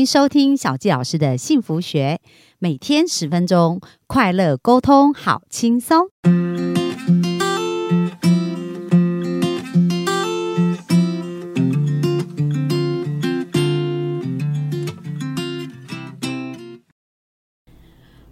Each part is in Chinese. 迎收听小纪老师的幸福学，每天10分钟，快乐沟通，好轻松。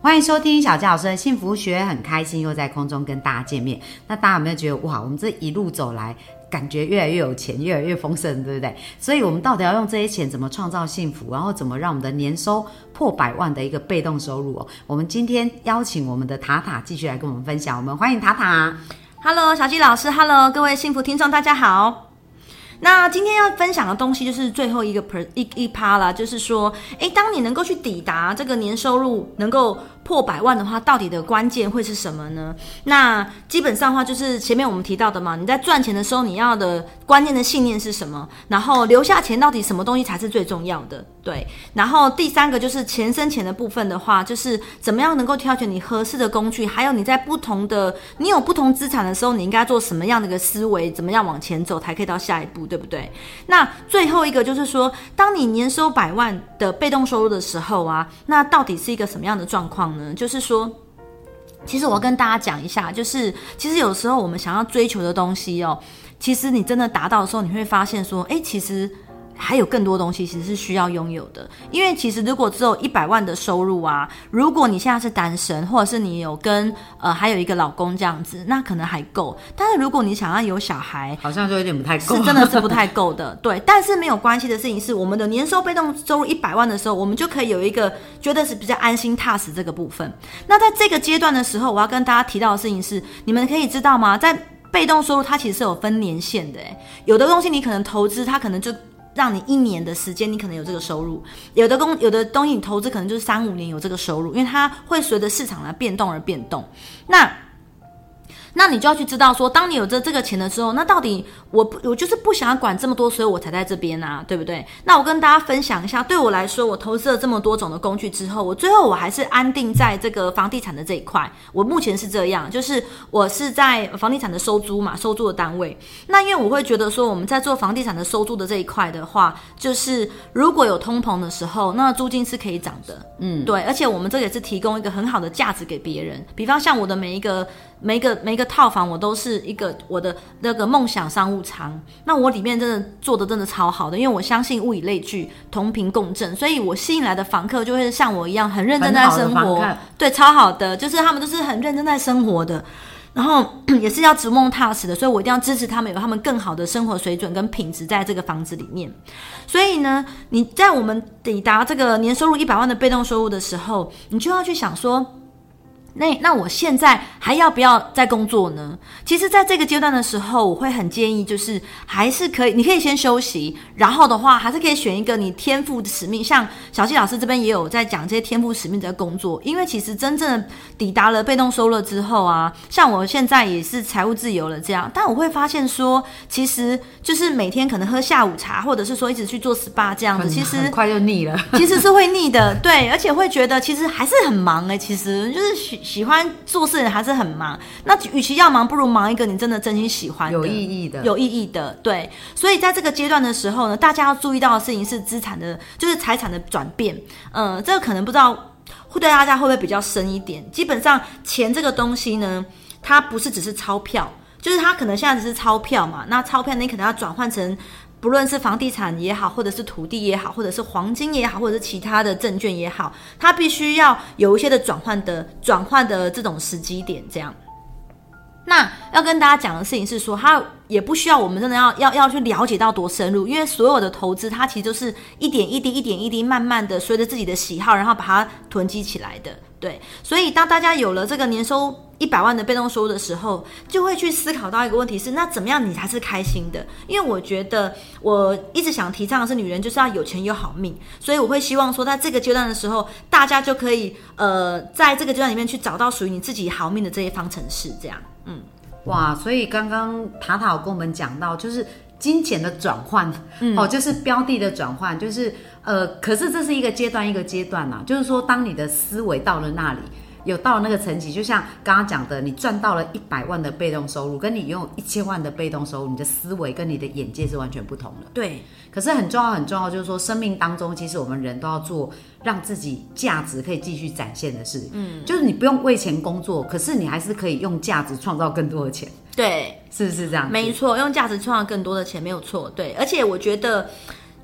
欢迎收听小纪老师的幸福学，很开心又在空中跟大家见面。那大家有没有觉得哇，我们这一路走来感觉越来越有钱，越来越丰盛，对不对？所以我们到底要用这些钱怎么创造幸福，然后怎么让我们的年收破100万的一个被动收入哦？我们今天邀请我们的塔塔继续来跟我们分享，我们欢迎塔塔。Hello， 小纪老师 ，Hello， 各位幸福听众，大家好。那今天要分享的东西就是最后一趴啦，就是说，当你能够去抵达这个年收入能够破100万的话，到底的关键会是什么呢？那基本上的话，就是前面我们提到的嘛，你在赚钱的时候，你要的关键的信念是什么？然后留下钱到底什么东西才是最重要的？对，然后第三个就是钱生钱的部分的话，就是怎么样能够挑选你合适的工具，还有你在你有不同资产的时候，你应该做什么样的一个思维，怎么样往前走才可以到下一步，对不对？那最后一个就是说，当你年收100万的被动收入的时候啊，那到底是一个什么样的状况呢？就是说，其实我要跟大家讲一下，就是其实有时候我们想要追求的东西哦，其实你真的达到的时候，你会发现说，其实还有更多东西其实是需要拥有的。因为其实如果只有100万的收入啊，如果你现在是单身，或者是你有跟还有一个老公这样子，那可能还够。但是如果你想要有小孩，好像就有点不太够，是真的是不太够的。对，但是没有关系的事情是，我们的年收被动收入100万的时候，我们就可以有一个觉得是比较安心踏实这个部分。那在这个阶段的时候，我要跟大家提到的事情是，你们可以知道吗？在被动收入它其实是有分年限的，有的东西你可能投资，它可能就让你1年的时间，你可能有这个收入；有的东西你投资，可能就是3-5年有这个收入，因为它会随着市场来变动而变动。那你就要去知道说，当你有这个钱的时候，那到底我就是不想要管这么多，所以我才在这边啊，对不对？那我跟大家分享一下，对我来说，我投资了这么多种的工具之后，最后我还是安定在这个房地产的这一块。我目前是这样，就是我是在房地产的收租嘛，收租的单位。那因为我会觉得说，我们在做房地产的收租的这一块的话，就是如果有通膨的时候，那租金是可以涨的，对。而且我们这也是提供一个很好的价值给别人，比方像我的每一个套房，我都是一个我的那个梦想商务舱，那我里面真的做的真的超好的，因为我相信物以类聚，同频共振，所以我吸引来的房客就会像我一样很认真在生活，对，超好的，就是他们都是很认真在生活的，然后也是要逐梦踏实的，所以我一定要支持他们，有他们更好的生活水准跟品质在这个房子里面。所以呢，你在我们抵达这个年收入100万的被动收入的时候，你就要去想说，那我现在还要不要再工作呢？其实在这个阶段的时候，我会很建议就是还是可以，你可以先休息，然后的话还是可以选一个你天赋使命，像小纪老师这边也有在讲这些天赋使命的工作。因为其实真正的抵达了被动收入之后啊，像我现在也是财务自由了这样，但我会发现说，其实就是每天可能喝下午茶，或者是说一直去做 SPA 这样子，其实很快就腻了，其实是会腻的，对，而且会觉得其实还是很忙其实就是喜欢做事人还是很忙，那与其要忙，不如忙一个你真的真心喜欢的、有意义的，对。所以在这个阶段的时候呢，大家要注意到的事情是财产的转变。这个可能不知道会对大家会不会比较深一点。基本上钱这个东西呢，它不是只是钞票，就是它可能现在只是钞票嘛，那钞票你可能要转换成，不论是房地产也好，或者是土地也好，或者是黄金也好，或者是其他的证券也好，它必须要有一些的转换的这种时机点这样。那要跟大家讲的事情是说，它也不需要我们真的要去了解到多深入，因为所有的投资它其实就是一点一滴慢慢的随着自己的喜好，然后把它囤积起来的，对。所以当大家有了这个年收100万的被动收入的时候，就会去思考到一个问题是，那怎么样你才是开心的？因为我觉得我一直想提倡的是，女人就是要有钱有好命，所以我会希望说，在这个阶段的时候，大家就可以在这个阶段里面去找到属于你自己好命的这些方程式，这样。哇，所以刚刚塔塔有跟我们讲到，就是金钱的转换，就是标的的转换，就是可是这是一个阶段一个阶段嘛，就是说当你的思维到了那里。有到那个层级，就像刚刚讲的，你赚到了100万的被动收入，跟你拥有1000万的被动收入，你的思维跟你的眼界是完全不同的。对。可是很重要，很重要，就是说生命当中，其实我们人都要做让自己价值可以继续展现的事。嗯，就是你不用为钱工作，可是你还是可以用价值创造更多的钱。对，是不是这样？没错，用价值创造更多的钱没有错。对，而且我觉得。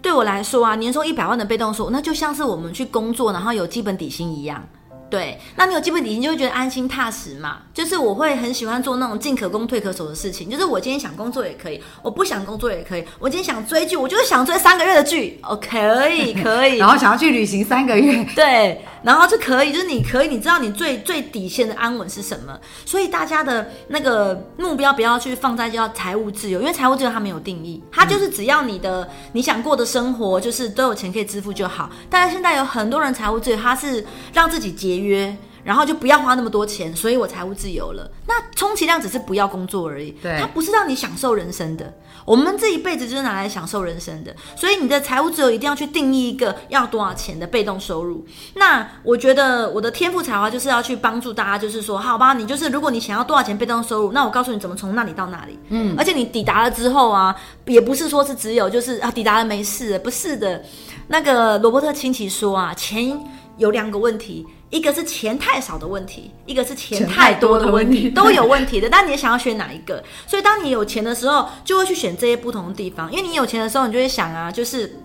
对我来说啊，年收100万的被动收入，那就像是我们去工作，然后有基本底薪一样。对，那你有基本底薪就会觉得安心踏实嘛。就是我会很喜欢做那种进可攻退可守的事情，就是我今天想工作也可以，我不想工作也可以。我今天想追剧，我就是想追3个月的剧，哦，可以可以。然后想要去旅行3个月，对，然后就可以，就是你可以，你知道你最底线的安稳是什么。所以大家的那个目标不要去放在叫财务自由，因为财务自由它没有定义，它就是只要你的你想过的生活就是都有钱可以支付就好。但是现在有很多人财务自由，他是让自己节约。然后就不要花那么多钱，所以我财务自由了。那充其量只是不要工作而已，它不是让你享受人生的。我们这一辈子就是拿来享受人生的，所以你的财务自由一定要去定义一个要多少钱的被动收入。那我觉得我的天赋才华就是要去帮助大家，就是说，好吧，你就是如果你想要多少钱被动收入，那我告诉你怎么从那里到那里。嗯，而且你抵达了之后啊，也不是说是只有就是啊抵达了没事了，不是的。那个罗伯特清崎说啊，钱有2个问题。一个是钱太少的问题，一个是钱太多的问题，都有问题的。但你想要选哪一个？所以当你有钱的时候，就会去选这些不同的地方。因为你有钱的时候，你就会想啊，就是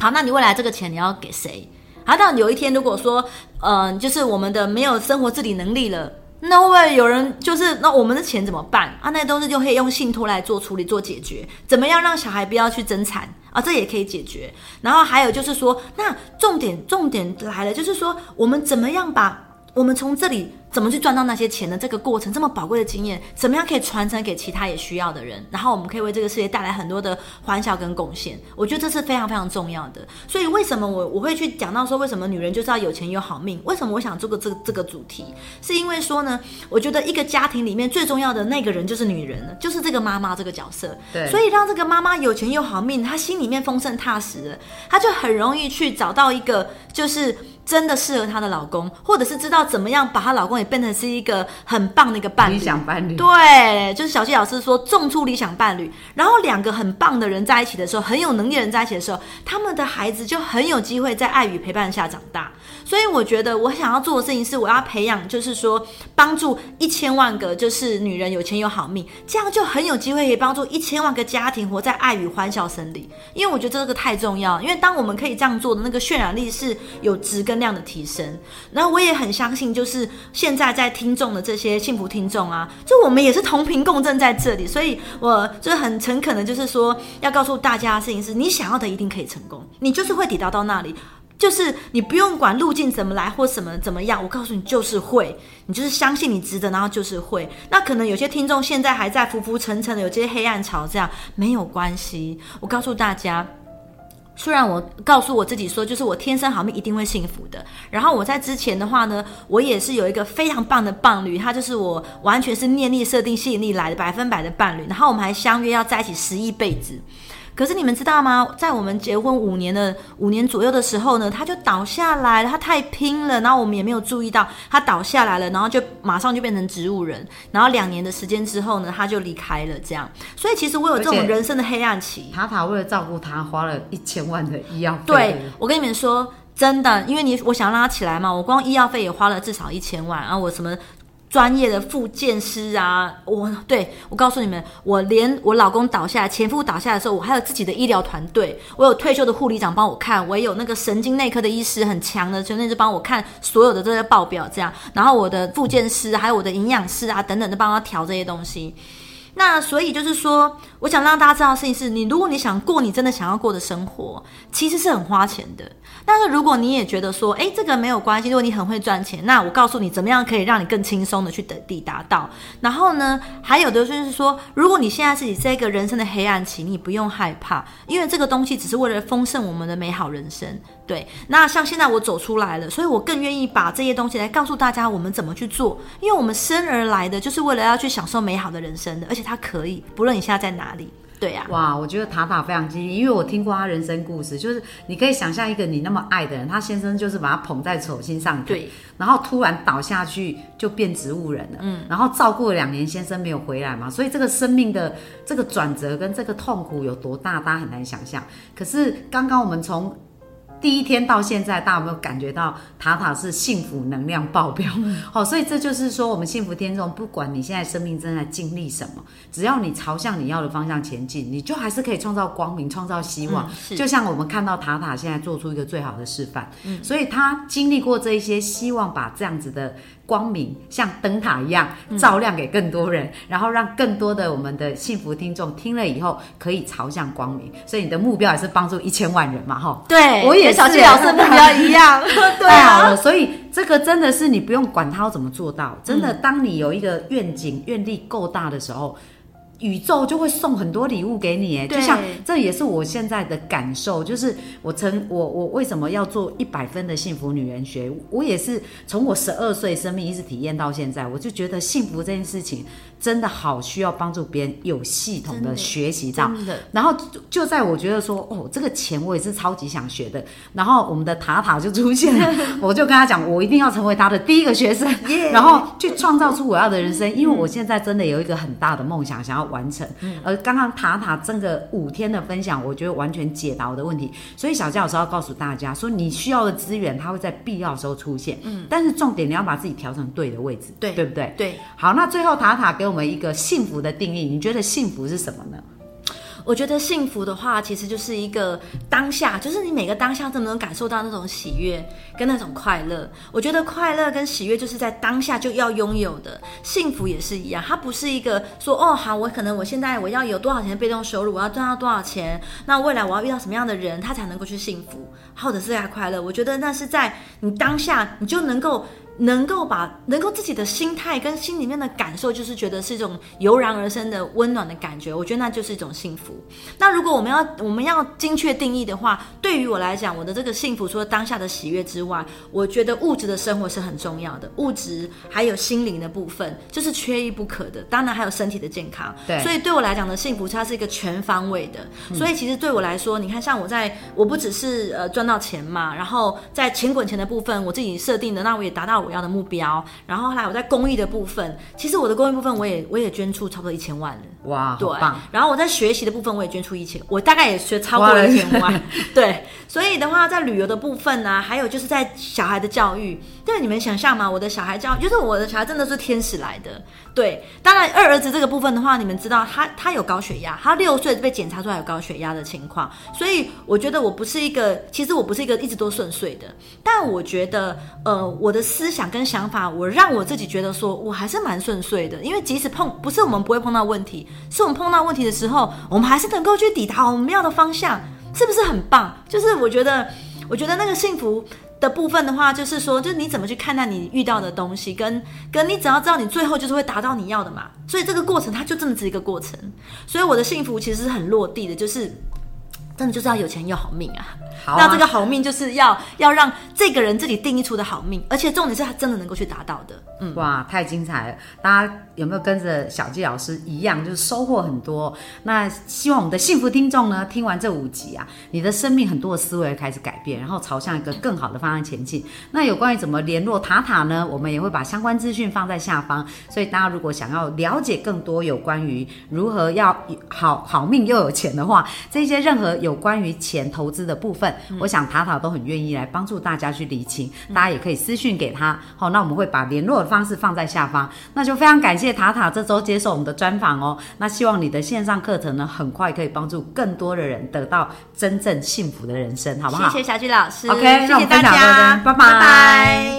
好，那你未来这个钱你要给谁？好，当有一天如果说，就是我们的没有生活自理能力了，那会不会有人就是那我们的钱怎么办啊？那东西就可以用信托来做处理、做解决。怎么样让小孩不要去争产？啊，这也可以解决。然后还有就是说，那重点来了，就是说我们怎么样把我们从这里怎么去赚到那些钱的这个过程，这么宝贵的经验，怎么样可以传承给其他也需要的人，然后我们可以为这个世界带来很多的欢笑跟贡献。我觉得这是非常非常重要的。所以为什么我会去讲到说，为什么女人就是要有钱有好命？为什么我想做这个主题，是因为说呢，我觉得一个家庭里面最重要的那个人就是女人，就是这个妈妈这个角色。对，所以让这个妈妈有钱有好命，她心里面丰盛踏实了，她就很容易去找到一个就是真的适合她的老公，或者是知道怎么样把她老公也变成是一个很棒的一个伴侣，理想伴侣。对，就是小纪老师说种出理想伴侣，然后2个很棒的人在一起的时候，很有能力的人在一起的时候，他们的孩子就很有机会在爱与陪伴下长大。所以我觉得我想要做的事情是，我要培养，就是说帮助1000万个就是女人有钱有好命，这样就很有机会可以帮助1000万个家庭活在爱与欢笑声里。因为我觉得这个太重要，因为当我们可以这样做的那个渲染力是有质跟量的提升。然后我也很相信，就是现在在听众的这些幸福听众啊，就我们也是同频共振在这里。所以我就是很诚恳的，就是说要告诉大家的事情是，你想要的一定可以成功，你就是会抵达到那里。就是你不用管路径怎么来或什么怎么样，我告诉你就是会，你就是相信你值得，然后就是会。那可能有些听众现在还在浮浮沉沉的，有些黑暗潮，这样没有关系。我告诉大家，虽然我告诉我自己说，就是我天生好命一定会幸福的。然后我在之前的话呢，我也是有一个非常棒的伴侣，他就是我完全是念力设定吸引力来的100%的伴侣。然后我们还相约要在一起11辈子。可是你们知道吗？在我们结婚5年左右的时候呢，他就倒下来了，他太拼了，然后我们也没有注意到他倒下来了，然后就马上就变成植物人。然后2年的时间之后呢，他就离开了，这样。所以其实我有这种人生的黑暗期。塔塔为了照顾他，花了1000万的医药费。对，我跟你们说，真的，因为我想让他起来嘛，我光医药费也花了至少1000万啊，我什么。专业的复健师啊，我告诉你们，我连我老公倒下来、前夫倒下来的时候，我还有自己的医疗团队，我有退休的护理长帮我看，我也有那个神经内科的医师很强的，就那就帮我看所有的这些报表这样，然后我的复健师还有我的营养师啊等等的帮他调这些东西。那所以就是说，我想让大家知道的事情是，你如果你想过你真的想要过的生活，其实是很花钱的。但是如果你也觉得说，这个没有关系，如果你很会赚钱，那我告诉你怎么样可以让你更轻松的去抵达到。然后呢，还有的就是说，如果你现在是你这个人生的黑暗期，你不用害怕，因为这个东西只是为了丰盛我们的美好人生。对，那像现在我走出来了，所以我更愿意把这些东西来告诉大家我们怎么去做，因为我们生而来的就是为了要去享受美好的人生的，而且它可以，不论你现在在哪里。对呀、啊，哇，我觉得塔塔非常激励，因为我听过他人生故事，就是你可以想象一个你那么爱的人，他先生就是把他捧在手心上，对，然后突然倒下去就变植物人了，嗯，然后照顾了2年，先生没有回来嘛，所以这个生命的这个转折跟这个痛苦有多大，大家很难想象。可是刚刚我们从第一天到现在，大家有没有感觉到塔塔是幸福能量爆表、哦、所以这就是说我们幸福天众，不管你现在生命正在经历什么，只要你朝向你要的方向前进，你就还是可以创造光明，创造希望、嗯、就像我们看到塔塔现在做出一个最好的示范、嗯、所以他经历过这一些，希望把这样子的光明像灯塔一样照亮给更多人、嗯、然后让更多的我们的幸福听众听了以后可以朝向光明，所以你的目标也是帮助1000万人嘛，吼，对，我也是，小七老师目标一样对啊，所以这个真的是你不用管他要怎么做到，真的当你有一个愿景愿力够大的时候，宇宙就会送很多礼物给你耶，就像这也是我现在的感受，就是我为什么要做100分的幸福女人学，我也是从我12岁生命一直体验到现在，我就觉得幸福这件事情真的好需要帮助别人有系统的学习到，然后就在我觉得说哦，这个钱我也是超级想学的，然后我们的塔塔就出现了我就跟他讲我一定要成为他的第一个学生、yeah. 然后去创造出我要的人生，因为我现在真的有一个很大的梦想想要完成，而刚刚塔塔这个5天的分享，我觉得完全解答我的问题，所以小佳老师要告诉大家说，你需要的资源它会在必要的时候出现、嗯、但是重点你要把自己调成对的位置， 对不对？对。好，那最后塔塔给我们一个幸福的定义，你觉得幸福是什么呢？我觉得幸福的话其实就是一个当下，就是你每个当下都能感受到那种喜悦跟那种快乐，我觉得快乐跟喜悦就是在当下就要拥有的，幸福也是一样，它不是一个说哦好，我可能我现在我要有多少钱的被动收入，我要赚到多少钱，那未来我要遇到什么样的人他才能够去幸福或者是在快乐，我觉得那是在你当下你就能够自己的心态跟心里面的感受，就是觉得是一种油然而生的温暖的感觉，我觉得那就是一种幸福。那如果我们要精确定义的话，对于我来讲，我的这个幸福除了当下的喜悦之外，我觉得物质的生活是很重要的，物质还有心灵的部分就是缺一不可的，当然还有身体的健康，对，所以对我来讲的幸福它是一个全方位的、嗯、所以其实对我来说，你看像我不只是赚到钱嘛，然后在钱滚钱的部分我自己设定的，那我也达到我要的目标，然后后来我在公益的部分，其实我的公益部分我也捐出差不多1000万了，哇，对，好棒，然后我在学习的部分我也捐出1000，我大概也学超过1000万对，所以的话在旅游的部分啊，还有就是在小孩的教育，但你们想象嘛，我的小孩教育就是我的小孩真的是天使来的，对，当然2儿子这个部分的话，你们知道他有高血压，他6岁被检查出来有高血压的情况，所以我觉得我不是一个一直都顺遂的，但我觉得我的思想跟想法，我让我自己觉得说我还是蛮顺遂的，因为即使不是我们不会碰到问题，是我们碰到问题的时候，我们还是能够去抵达我们要的方向，是不是很棒？就是我觉得那个幸福的部分的话，就是说，就是你怎么去看待你遇到的东西，跟你只要知道你最后就是会达到你要的嘛，所以这个过程它就真的只是一个过程，所以我的幸福其实是很落地的，就是真的就是要有钱又好命 啊，那这个好命就是要让这个人自己定义出的好命，而且重点是他真的能够去达到的、嗯、哇，太精彩了，大家有没有跟着小纪老师一样就是收获很多？那希望我们的幸福听众呢，听完这5集啊，你的生命很多的思维开始改变，然后朝向一个更好的方向前进。那有关于怎么联络塔塔呢，我们也会把相关资讯放在下方，所以大家如果想要了解更多有关于如何要好命又有钱的话，这些任何有关于钱投资的部分、嗯、我想塔塔都很愿意来帮助大家去理清、嗯、大家也可以私讯给他、哦、那我们会把联络的方式放在下方，那就非常感谢塔塔这周接受我们的专访哦。那希望你的线上课程呢，很快可以帮助更多的人得到真正幸福的人生，好不好？谢谢小菊老师 OK， 谢谢大家，拜拜。